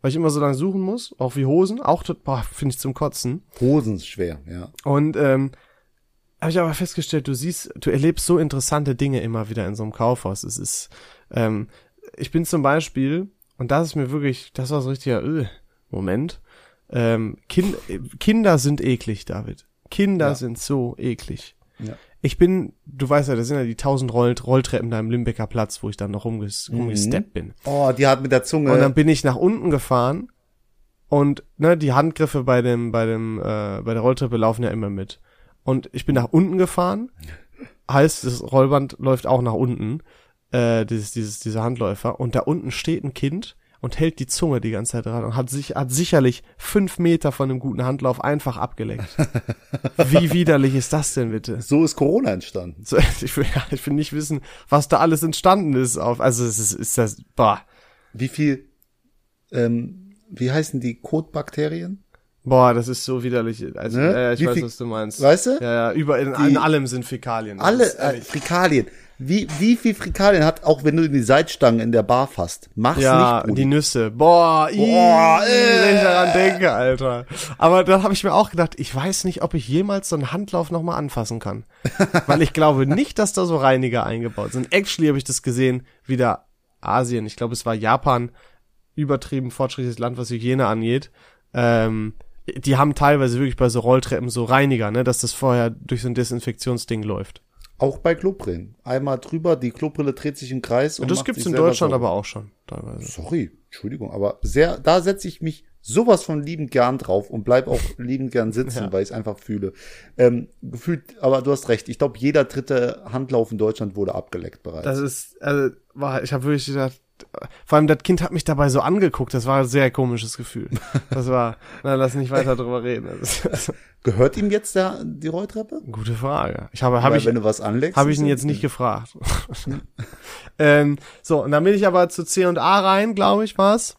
weil ich immer so lange suchen muss, auch wie Hosen, auch finde ich zum Kotzen. Hosen ist schwer, ja. Und habe ich aber festgestellt, du erlebst so interessante Dinge immer wieder in so einem Kaufhaus. Es ist, ich bin zum Beispiel, und das ist mir wirklich, das war so ein richtiger Moment. Kinder sind eklig, David. Kinder sind so eklig. Ja. Ich bin, du weißt ja, das sind ja die 1000 Rolltreppen da im Limbecker Platz, wo ich dann noch rumgesteppt bin. Oh, die hat mit der Zunge. Und dann bin ich nach unten gefahren und, ne, die Handgriffe bei der Rolltreppe laufen ja immer mit. Und ich bin nach unten gefahren, heißt, das Rollband läuft auch nach unten, diese Handläufer. Und da unten steht ein Kind und hält die Zunge die ganze Zeit dran und hat sicherlich 5 Meter von einem guten Handlauf einfach abgelenkt. Wie widerlich ist das denn bitte? So ist Corona entstanden. So, ich will nicht wissen, was da alles entstanden ist. Boah. Wie viel, wie heißen die Kotbakterien? Boah, das ist so widerlich. Also, ne? Ja, ich weiß, was du meinst. Weißt du? Ja, in allem sind Fäkalien. Fäkalien. Wie viel Fäkalien hat, auch wenn du in die Seitstangen in der Bar fasst? Mach's nicht gut. Die Nüsse. Boah, wenn ich daran denke, Alter. Aber da habe ich mir auch gedacht, ich weiß nicht, ob ich jemals so einen Handlauf nochmal anfassen kann. Weil ich glaube nicht, dass da so Reiniger eingebaut sind. Actually habe ich das gesehen, wieder Asien. Ich glaube, es war Japan, übertrieben fortschrittliches Land, was Hygiene angeht. Die haben teilweise wirklich bei so Rolltreppen so Reiniger, ne, dass das vorher durch so ein Desinfektionsding läuft. Auch bei Klobrillen. Einmal drüber, die Klobrille dreht sich im Kreis. Und das gibt's in Deutschland aber auch schon teilweise. Sorry, Entschuldigung, aber da setze ich mich sowas von liebend gern drauf und bleib auch liebend gern sitzen, ja. Weil ich es einfach fühle. Gefühlt, aber du hast recht. Ich glaube, jeder dritte Handlauf in Deutschland wurde abgeleckt bereits. Das ist, ich habe wirklich gedacht, vor allem das Kind hat mich dabei so angeguckt, das war ein sehr komisches Gefühl. Das war, lass nicht weiter drüber reden. Gehört ihm jetzt die Rolltreppe? Gute Frage. Wenn du was anlegst, habe ich ihn jetzt nicht gefragt. So, und dann bin ich aber zu C&A rein, glaube ich, war's.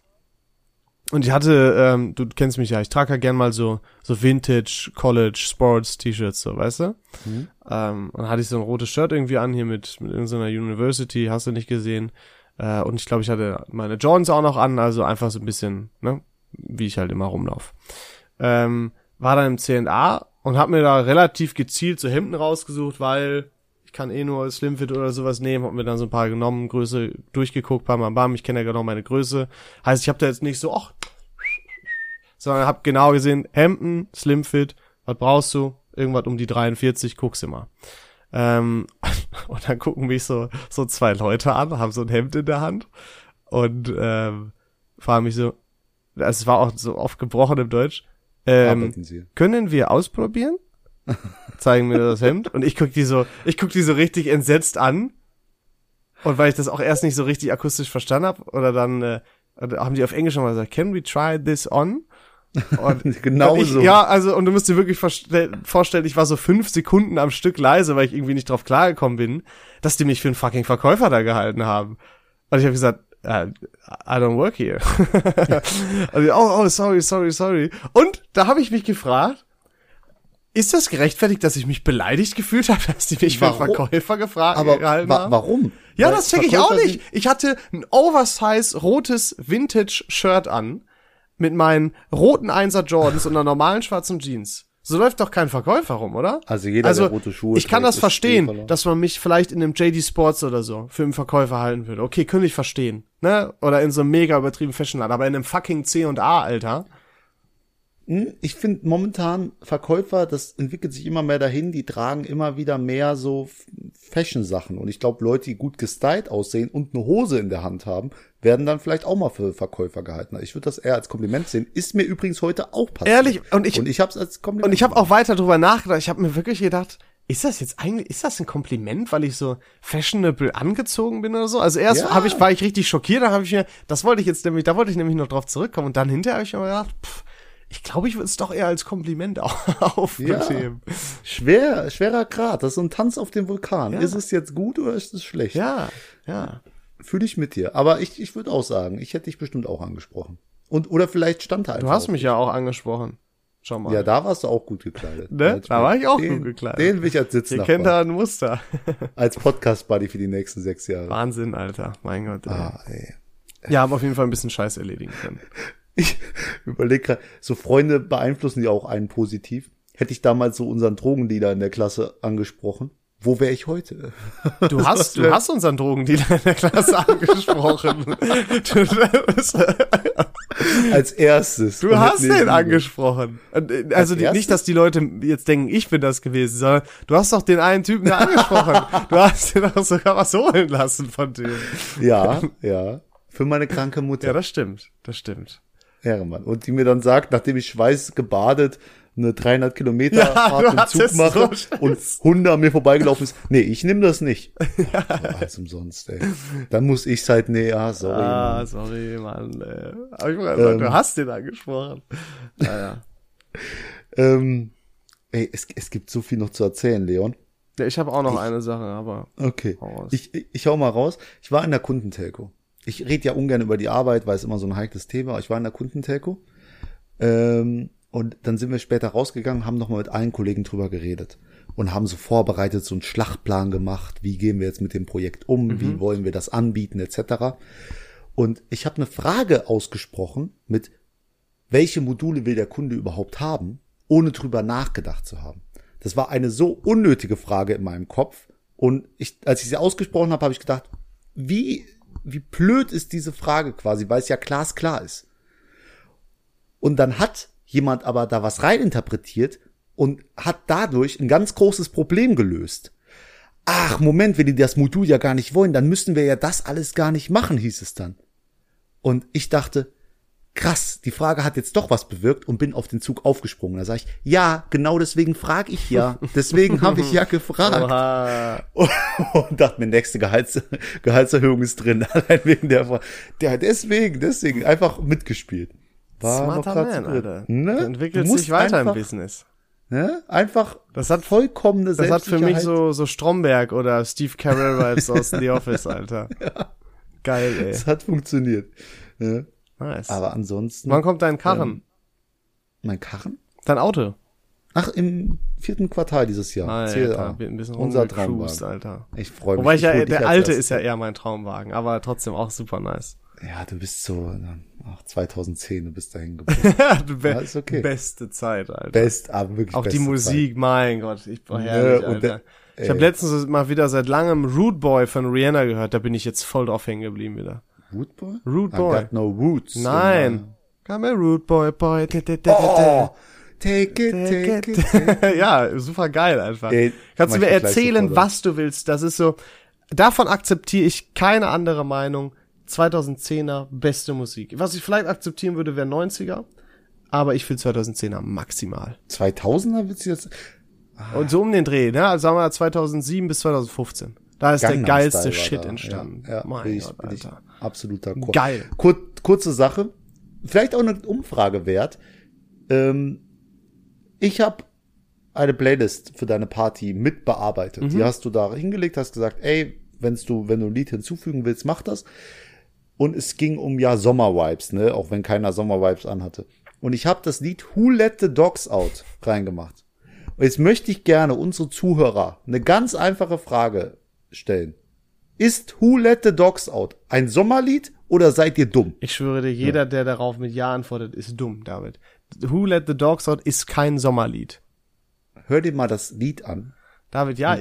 Und ich hatte, du kennst mich ja, ich trage ja gern mal so Vintage, College, Sports, T-Shirts, so, weißt du? Mhm. Und dann hatte ich so ein rotes Shirt irgendwie an, hier mit irgendeiner University, hast du nicht gesehen. Und ich glaube, ich hatte meine Jordans auch noch an, also einfach so ein bisschen, ne, wie ich halt immer rumlaufe. War dann im C&A und hab mir da relativ gezielt so Hemden rausgesucht, weil ich kann nur Slimfit oder sowas nehmen, hab mir dann so ein paar genommen, Größe durchgeguckt, bam, ich kenne ja genau meine Größe. Heißt, ich hab da jetzt nicht so, sondern hab genau gesehen, Hemden, Slimfit, was brauchst du? Irgendwas um die 43, guck's immer. Und dann gucken mich so 2 Leute an, haben so ein Hemd in der Hand und fragen mich so, es war auch so oft gebrochen im Deutsch, können wir ausprobieren? Zeigen mir das Hemd und ich guck die so richtig entsetzt an und weil ich das auch erst nicht so richtig akustisch verstanden habe oder dann haben die auf Englisch schon mal gesagt, can we try this on? Und genau so. Ja, also, und du musst dir wirklich vorstellen, ich war so 5 Sekunden am Stück leise, weil ich irgendwie nicht drauf klargekommen bin, dass die mich für einen fucking Verkäufer da gehalten haben. Und ich habe gesagt, I don't work here. Also, sorry. Und da habe ich mich gefragt, ist das gerechtfertigt, dass ich mich beleidigt gefühlt habe, dass die mich für einen Verkäufer gehalten haben? Warum? Ja, weil das check ich auch nicht. Ich hatte ein oversize rotes Vintage-Shirt an. Mit meinen roten 1er Jordans und einer normalen schwarzen Jeans. So läuft doch kein Verkäufer rum, oder? Also jeder, der rote Schuhe trägt, ich kann das verstehen, dass man mich vielleicht in einem JD Sports oder so für einen Verkäufer halten würde. Okay, könnte ich verstehen, ne? Oder in so einem mega übertriebenen Fashionladen, aber in einem fucking C&A, Alter. Ich finde momentan Verkäufer, das entwickelt sich immer mehr dahin, die tragen immer wieder mehr so Fashion-Sachen. Und ich glaube, Leute, die gut gestylt aussehen und eine Hose in der Hand haben, werden dann vielleicht auch mal für Verkäufer gehalten. Ich würde das eher als Kompliment sehen. Ist mir übrigens heute auch passiert. Ehrlich? Und ich habe es als Kompliment. Und ich habe auch weiter drüber nachgedacht. Ich habe mir wirklich gedacht, ist das jetzt eigentlich, ist das ein Kompliment, weil ich so fashionable angezogen bin oder so? Also erst war ich richtig schockiert, dann habe ich mir, da wollte ich nämlich noch drauf zurückkommen. Und dann hinterher habe ich mir gedacht, ich glaube, ich würde es doch eher als Kompliment aufnehmen. Ja. Schwerer Grat. Das ist so ein Tanz auf dem Vulkan. Ja. Ist es jetzt gut oder ist es schlecht? Ja. Fühle ich mit dir. Aber ich würde auch sagen, ich hätte dich bestimmt auch angesprochen. Oder vielleicht stand da einfach. Du hast mich ja auch angesprochen. Schau mal. Ja, da warst du auch gut gekleidet. Ne? Da war ich auch gut gekleidet. Den will ich als Sitznachbar. Ihr kennt da ein Muster. Als Podcast-Buddy für die nächsten 6 Jahre. Wahnsinn, Alter. Mein Gott. Ey. Ja, haben auf jeden Fall ein bisschen Scheiß erledigen können. Ich überlege gerade, so Freunde beeinflussen ja auch einen positiv. Hätte ich damals so unseren Drogendealer in der Klasse angesprochen, wo wäre ich heute? Du hast unseren Drogendealer in der Klasse angesprochen. Als erstes. Du hast den angesprochen. Also nicht, dass die Leute jetzt denken, ich bin das gewesen, sondern du hast doch den einen Typen da angesprochen. Du hast den auch sogar was holen lassen von dem. Ja. Für meine kranke Mutter. Ja, das stimmt. Herrenmann. Und die mir dann sagt, nachdem ich schweißgebadet eine 300 Kilometer Fahrt im Zug mache und Hunde an mir vorbeigelaufen ist. Nee, ich nehme das nicht. Alles umsonst, ey. Dann muss ich's halt, sorry, Mann. Ey. Aber ich meine, du hast den angesprochen. Naja. Ey, es gibt so viel noch zu erzählen, Leon. Ja, ich habe auch noch eine Sache, aber... Okay, ich hau mal raus. Ich war in der Kundentelco. Ich rede ja ungern über die Arbeit, weil es immer so ein heikles Thema war. Ich war in der Kundentelco und dann sind wir später rausgegangen, haben nochmal mit allen Kollegen drüber geredet und haben so vorbereitet, so einen Schlachtplan gemacht, wie gehen wir jetzt mit dem Projekt um, wie wollen wir das anbieten etc. Und ich habe eine Frage ausgesprochen mit, welche Module will der Kunde überhaupt haben, ohne drüber nachgedacht zu haben. Das war eine so unnötige Frage in meinem Kopf und als ich sie ausgesprochen habe, habe ich gedacht, wie blöd ist diese Frage quasi, weil es ja glasklar ist. Und dann hat jemand aber da was reininterpretiert und hat dadurch ein ganz großes Problem gelöst. Ach, Moment, wenn die das Modul ja gar nicht wollen, dann müssten wir ja das alles gar nicht machen, hieß es dann. Und ich dachte, krass, die Frage hat jetzt doch was bewirkt und bin auf den Zug aufgesprungen. Da sage ich, ja, genau deswegen frage ich ja. Deswegen habe ich ja gefragt. Und dachte mir, nächste Gehaltserhöhung ist drin. Allein wegen der Frage. Ja, deswegen einfach mitgespielt. War smarter Man, so Alter. Ne? Du entwickelst dich weiter einfach, im Business. Ne? Einfach das hat vollkommene Selbstsicherheit. Das hat für mich so Stromberg oder Steve Carell-Vibes aus The Office, Alter. Ja. Geil, ey. Das hat funktioniert. Ne? Nice. Aber ansonsten... Wann kommt dein Karren? Mein Karren? Dein Auto? Ach, im 4. Quartal dieses Jahr. Alter, wird ein bisschen unser Traumwagen. Alter. Ich freue mich. Wobei der alte ist ja eher mein Traumwagen, aber trotzdem auch super nice. Ja, du bist so... 2010, du bist da hingeboren. Ja, ist okay. Beste Zeit, Alter. Aber wirklich auch beste die Musik, Zeit. Mein Gott. Ich war herrlich, Alter. Ich habe letztens mal wieder seit langem Rude Boy von Rihanna gehört, da bin ich jetzt voll drauf hängen geblieben wieder. Rude Boy? Rude Boy. I got no roots. Nein. Come here, Rude Boy, boy. Oh, take it. Ja, super geil einfach. Kannst du mir erzählen, was du willst? Das ist so, davon akzeptiere ich keine andere Meinung. 2010er, beste Musik. Was ich vielleicht akzeptieren würde, wäre 90er. Aber ich will 2010er maximal. 2000er willst du jetzt? Und so um den Dreh, ne? Sagen wir mal 2007 bis 2015. Da ist Gangnam der geilste Shit entstanden. Ja, mein Gott, Alter. Absoluter Chor. Geil. Kurze Sache. Vielleicht auch eine Umfrage wert. Ich habe eine Playlist für deine Party mitbearbeitet. Die hast du da hingelegt, hast gesagt, ey, wenn du ein Lied hinzufügen willst, mach das. Und es ging um Sommervibes, ne? Auch wenn keiner Sommervibes anhatte. Und ich habe das Lied Who Let the Dogs Out reingemacht. Und jetzt möchte ich gerne unsere Zuhörer eine ganz einfache Frage stellen. Ist Who Let the Dogs Out ein Sommerlied oder seid ihr dumm? Ich schwöre dir, jeder, der darauf mit Ja antwortet, ist dumm, David. Who Let the Dogs Out ist kein Sommerlied. hör dir mal das Lied an. David, ja,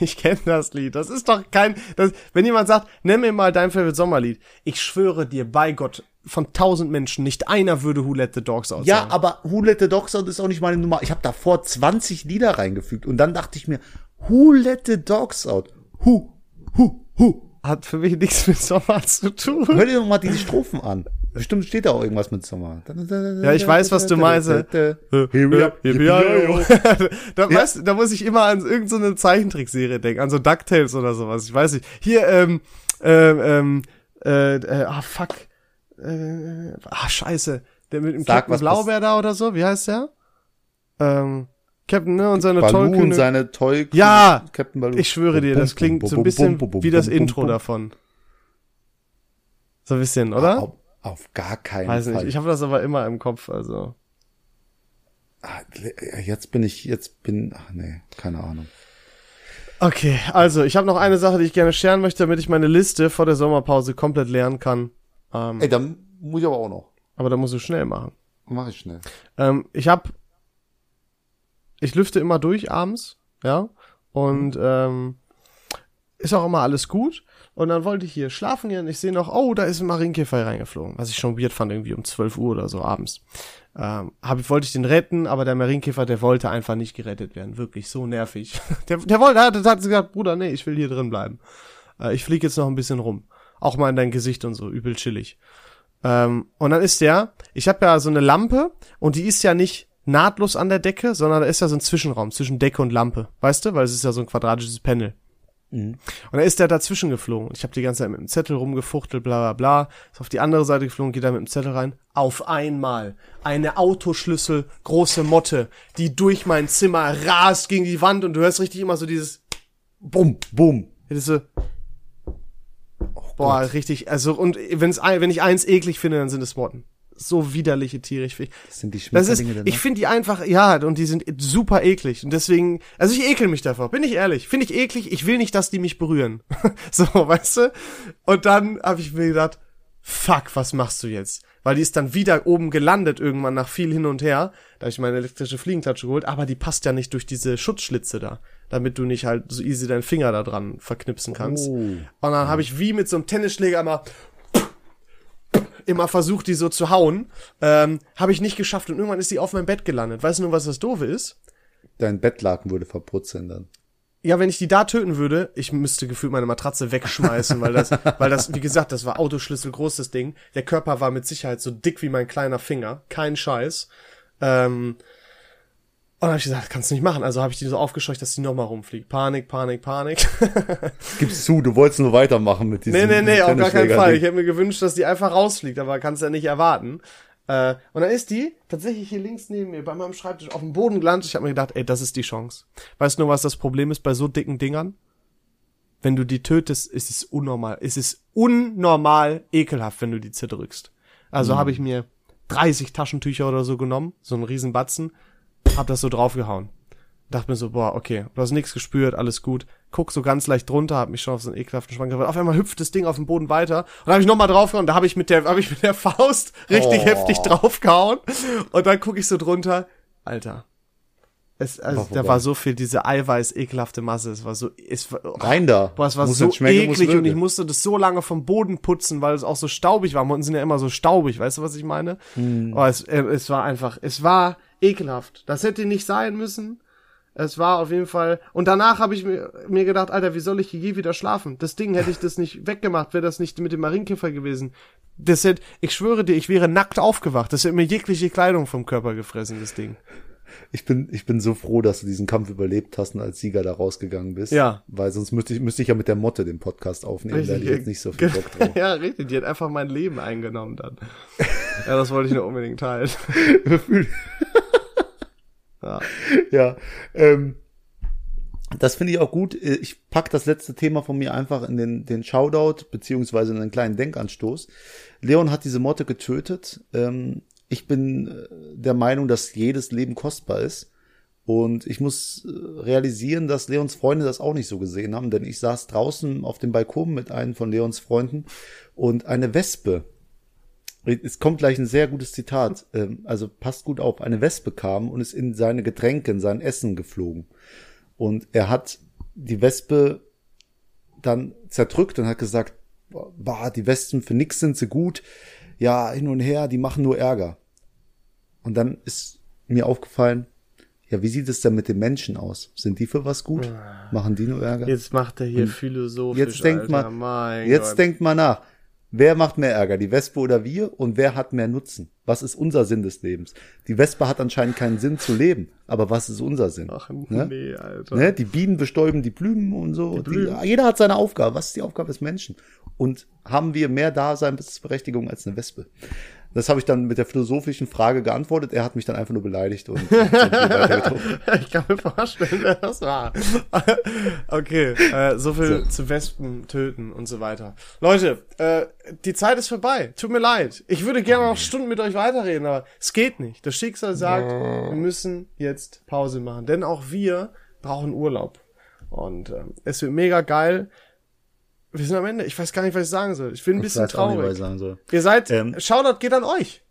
ich kenne das Lied. Das ist doch wenn jemand sagt, nenn mir mal dein Favorite Sommerlied. Ich schwöre dir bei Gott, von 1000 Menschen, nicht einer würde Who Let the Dogs Out sagen. Ja, aber Who Let the Dogs Out ist auch nicht meine Nummer. Ich habe davor 20 Lieder reingefügt und dann dachte ich mir, Who Let the Dogs Out? Who. Hat für mich nichts mit Sommer zu tun. Hör dir doch mal diese Strophen an. Bestimmt steht da auch irgendwas mit Sommer. Ja, ich weiß, was du meinst. Da muss ich immer an irgendeine Zeichentrickserie denken, an so DuckTales oder sowas. Ich weiß nicht. Hier, scheiße. Der mit dem Captain Blaubeer da oder so, wie heißt der? Captain, ne, und seine Tollkühne. Und seine Tollkühne. Ja, Captain Baloo. Ich schwöre dir, das klingt so ein bisschen wie das Intro davon. So ein bisschen, oder? Auf gar keinen Fall. Weiß nicht, ich habe das aber immer im Kopf, also. Keine Ahnung. Okay, also, ich habe noch eine Sache, die ich gerne scheren möchte, damit ich meine Liste vor der Sommerpause komplett leeren kann. Dann muss ich aber auch noch. Aber da musst du schnell machen. Mach ich schnell. Ich lüfte immer durch abends, ja, und ist auch immer alles gut. Und dann wollte ich hier schlafen gehen und ich sehe noch, oh, da ist ein Marienkäfer reingeflogen, was ich schon weird fand, irgendwie um 12 Uhr oder so abends. Wollte ich den retten, aber der Marienkäfer, der wollte einfach nicht gerettet werden, wirklich so nervig. Hat gesagt, Bruder, nee, ich will hier drin bleiben. Ich fliege jetzt noch ein bisschen rum, auch mal in dein Gesicht und so, übel chillig. Und dann ist ich habe ja so eine Lampe und die ist ja nicht nahtlos an der Decke, sondern da ist ja so ein Zwischenraum zwischen Decke und Lampe, weißt du, weil es ist ja so ein quadratisches Panel. Mhm. Und da ist der dazwischen geflogen. Ich habe die ganze Zeit mit dem Zettel rumgefuchtelt, bla bla bla. Ist auf die andere Seite geflogen, geht da mit dem Zettel rein. Auf einmal eine Autoschlüssel, große Motte, die durch mein Zimmer rast gegen die Wand und du hörst richtig immer so dieses Bumm, Bumm. Richtig, also und wenn ich eins eklig finde, dann sind es Motten. So widerliche Tiere. Das sind die Schmetterlinge. Ich finde die einfach, ja, und die sind super eklig. Und deswegen, also ich ekel mich davor, bin ich ehrlich. Finde ich eklig, ich will nicht, dass die mich berühren. So, weißt du? Und dann habe ich mir gedacht, fuck, was machst du jetzt? Weil die ist dann wieder oben gelandet irgendwann nach viel hin und her. Da habe ich meine elektrische Fliegenklatsche geholt, aber die passt ja nicht durch diese Schutzschlitze da, damit du nicht halt so easy deinen Finger da dran verknipsen kannst. Oh. Und dann habe ich wie mit so einem Tennisschläger immer versucht, die so zu hauen. Habe ich nicht geschafft und irgendwann ist die auf mein Bett gelandet. Weißt du nur, was das Doofe ist? Dein Bettlaken würde verputzeln dann. Ja, wenn ich die da töten würde, ich müsste gefühlt meine Matratze wegschmeißen, weil das, wie gesagt, das war Autoschlüssel groß, das Ding. Der Körper war mit Sicherheit so dick wie mein kleiner Finger. Kein Scheiß. Und dann habe ich gesagt, kannst du nicht machen. Also habe ich die so aufgescheucht, dass die nochmal rumfliegt. Panik. Gib's zu, du wolltest nur weitermachen mit diesem Nee, auf gar keinen Fall. Ich hätte mir gewünscht, dass die einfach rausfliegt, aber kannst ja nicht erwarten. Und dann ist die tatsächlich hier links neben mir bei meinem Schreibtisch auf dem Boden gelandet. Ich habe mir gedacht, ey, das ist die Chance. Weißt du nur, was das Problem ist bei so dicken Dingern? Wenn du die tötest, ist es unnormal. Es ist unnormal ekelhaft, wenn du die zerdrückst. Also habe ich mir 30 Taschentücher oder so genommen, so einen riesen Batzen. Hab das so draufgehauen. Dachte mir so, boah, okay, du hast nichts gespürt, alles gut. Guck so ganz leicht drunter, hab mich schon auf so einen ekelhaften Schwank geworfen. Auf einmal hüpft das Ding auf den Boden weiter. Und dann hab ich nochmal draufgehauen. Da hab ich mit der Faust richtig heftig draufgehauen. Und dann guck ich so drunter. Alter. Da war so viel, diese eiweiß ekelhafte Masse. Es war so eklig und ich musste das so lange vom Boden putzen, weil es auch so staubig war. Motten sind ja immer so staubig, weißt du, was ich meine? Hm. Aber es war ekelhaft. Das hätte nicht sein müssen. Es war auf jeden Fall. Und danach habe ich mir gedacht, Alter, wie soll ich hier wieder schlafen? Das Ding, hätte ich das nicht weggemacht, wäre das nicht mit dem Marienkäfer gewesen. Ich schwöre dir, ich wäre nackt aufgewacht. Das hätte mir jegliche Kleidung vom Körper gefressen, das Ding. Ich bin so froh, dass du diesen Kampf überlebt hast und als Sieger da rausgegangen bist. Ja. Weil sonst müsste ich ja mit der Motte den Podcast aufnehmen, richtig, da hätte ich jetzt nicht so viel Bock drauf. Ja, richtig, die hat einfach mein Leben eingenommen dann. Ja, das wollte ich nur unbedingt teilen. Das finde ich auch gut. Ich packe das letzte Thema von mir einfach in den Shoutout, beziehungsweise in einen kleinen Denkanstoß. Leon hat diese Motte getötet. Ich bin der Meinung, dass jedes Leben kostbar ist und ich muss realisieren, dass Leons Freunde das auch nicht so gesehen haben, denn ich saß draußen auf dem Balkon mit einem von Leons Freunden und eine Wespe Es kommt gleich ein sehr gutes Zitat, also passt gut auf. Eine Wespe kam und ist in seine Getränke, in sein Essen geflogen. Und er hat die Wespe dann zerdrückt und hat gesagt, bah, die Wespen, für nix sind sie gut. Ja, hin und her, die machen nur Ärger. Und dann ist mir aufgefallen, ja, wie sieht es denn mit den Menschen aus? Sind die für was gut? Machen die nur Ärger? Jetzt macht er hier und philosophisch, jetzt denkt man, nach. Wer macht mehr Ärger, die Wespe oder wir? Und wer hat mehr Nutzen? Was ist unser Sinn des Lebens? Die Wespe hat anscheinend keinen Sinn zu leben. Aber was ist unser Sinn? Ach ne? Nee, Alter. Ne? Die Bienen bestäuben die Blumen und so. Jeder hat seine Aufgabe. Was ist die Aufgabe des Menschen? Und haben wir mehr Daseinsberechtigung als eine Wespe? Das habe ich dann mit der philosophischen Frage geantwortet. Er hat mich dann einfach nur beleidigt. Ich kann mir vorstellen, wer das war. Okay, so viel zu Wespen töten und so weiter. Leute, die Zeit ist vorbei. Tut mir leid. Ich würde gerne noch Stunden mit euch weiterreden, aber es geht nicht. Das Schicksal sagt, wir müssen jetzt Pause machen. Denn auch wir brauchen Urlaub. Und es wird mega geil. Wir sind am Ende. Ich weiß gar nicht, was ich sagen soll. Ich bin ein bisschen traurig. Ihr seid, Shoutout geht an euch.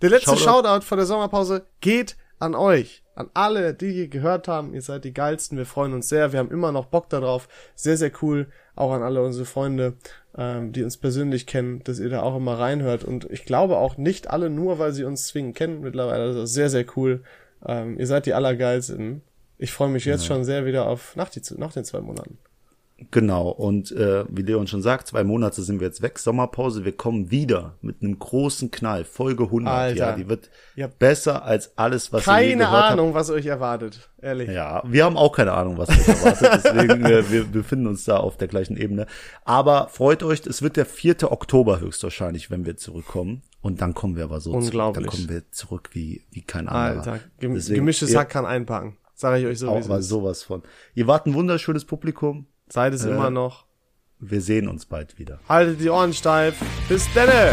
Der letzte Shoutout vor der Sommerpause geht an euch. An alle, die hier gehört haben. Ihr seid die Geilsten. Wir freuen uns sehr. Wir haben immer noch Bock darauf. Sehr, sehr cool. Auch an alle unsere Freunde, die uns persönlich kennen, dass ihr da auch immer reinhört. Und ich glaube auch nicht alle nur, weil sie uns zwingend kennen mittlerweile. Das ist sehr, sehr cool. Ihr seid die Allergeilsten. Ich freue mich jetzt schon sehr wieder auf nach den 2 Monaten. Genau, und wie Leon schon sagt, 2 Monate sind wir jetzt weg, Sommerpause, wir kommen wieder mit einem großen Knall, Folge 100, Alter, ja, die wird besser als alles, was ihr gehört habt. Keine Ahnung, was euch erwartet, ehrlich. Ja, wir haben auch keine Ahnung, was euch erwartet, deswegen wir befinden uns da auf der gleichen Ebene, aber freut euch, es wird der 4. Oktober höchstwahrscheinlich, wenn wir zurückkommen. Und dann kommen wir aber so zurück, dann kommen wir zurück wie kein anderer. Alter, gemischtes Hack kann einpacken, sage ich euch sowieso. Aber sowas von. Ihr wart ein wunderschönes Publikum. Seid es immer noch. Wir sehen uns bald wieder. Haltet die Ohren steif. Bis denne!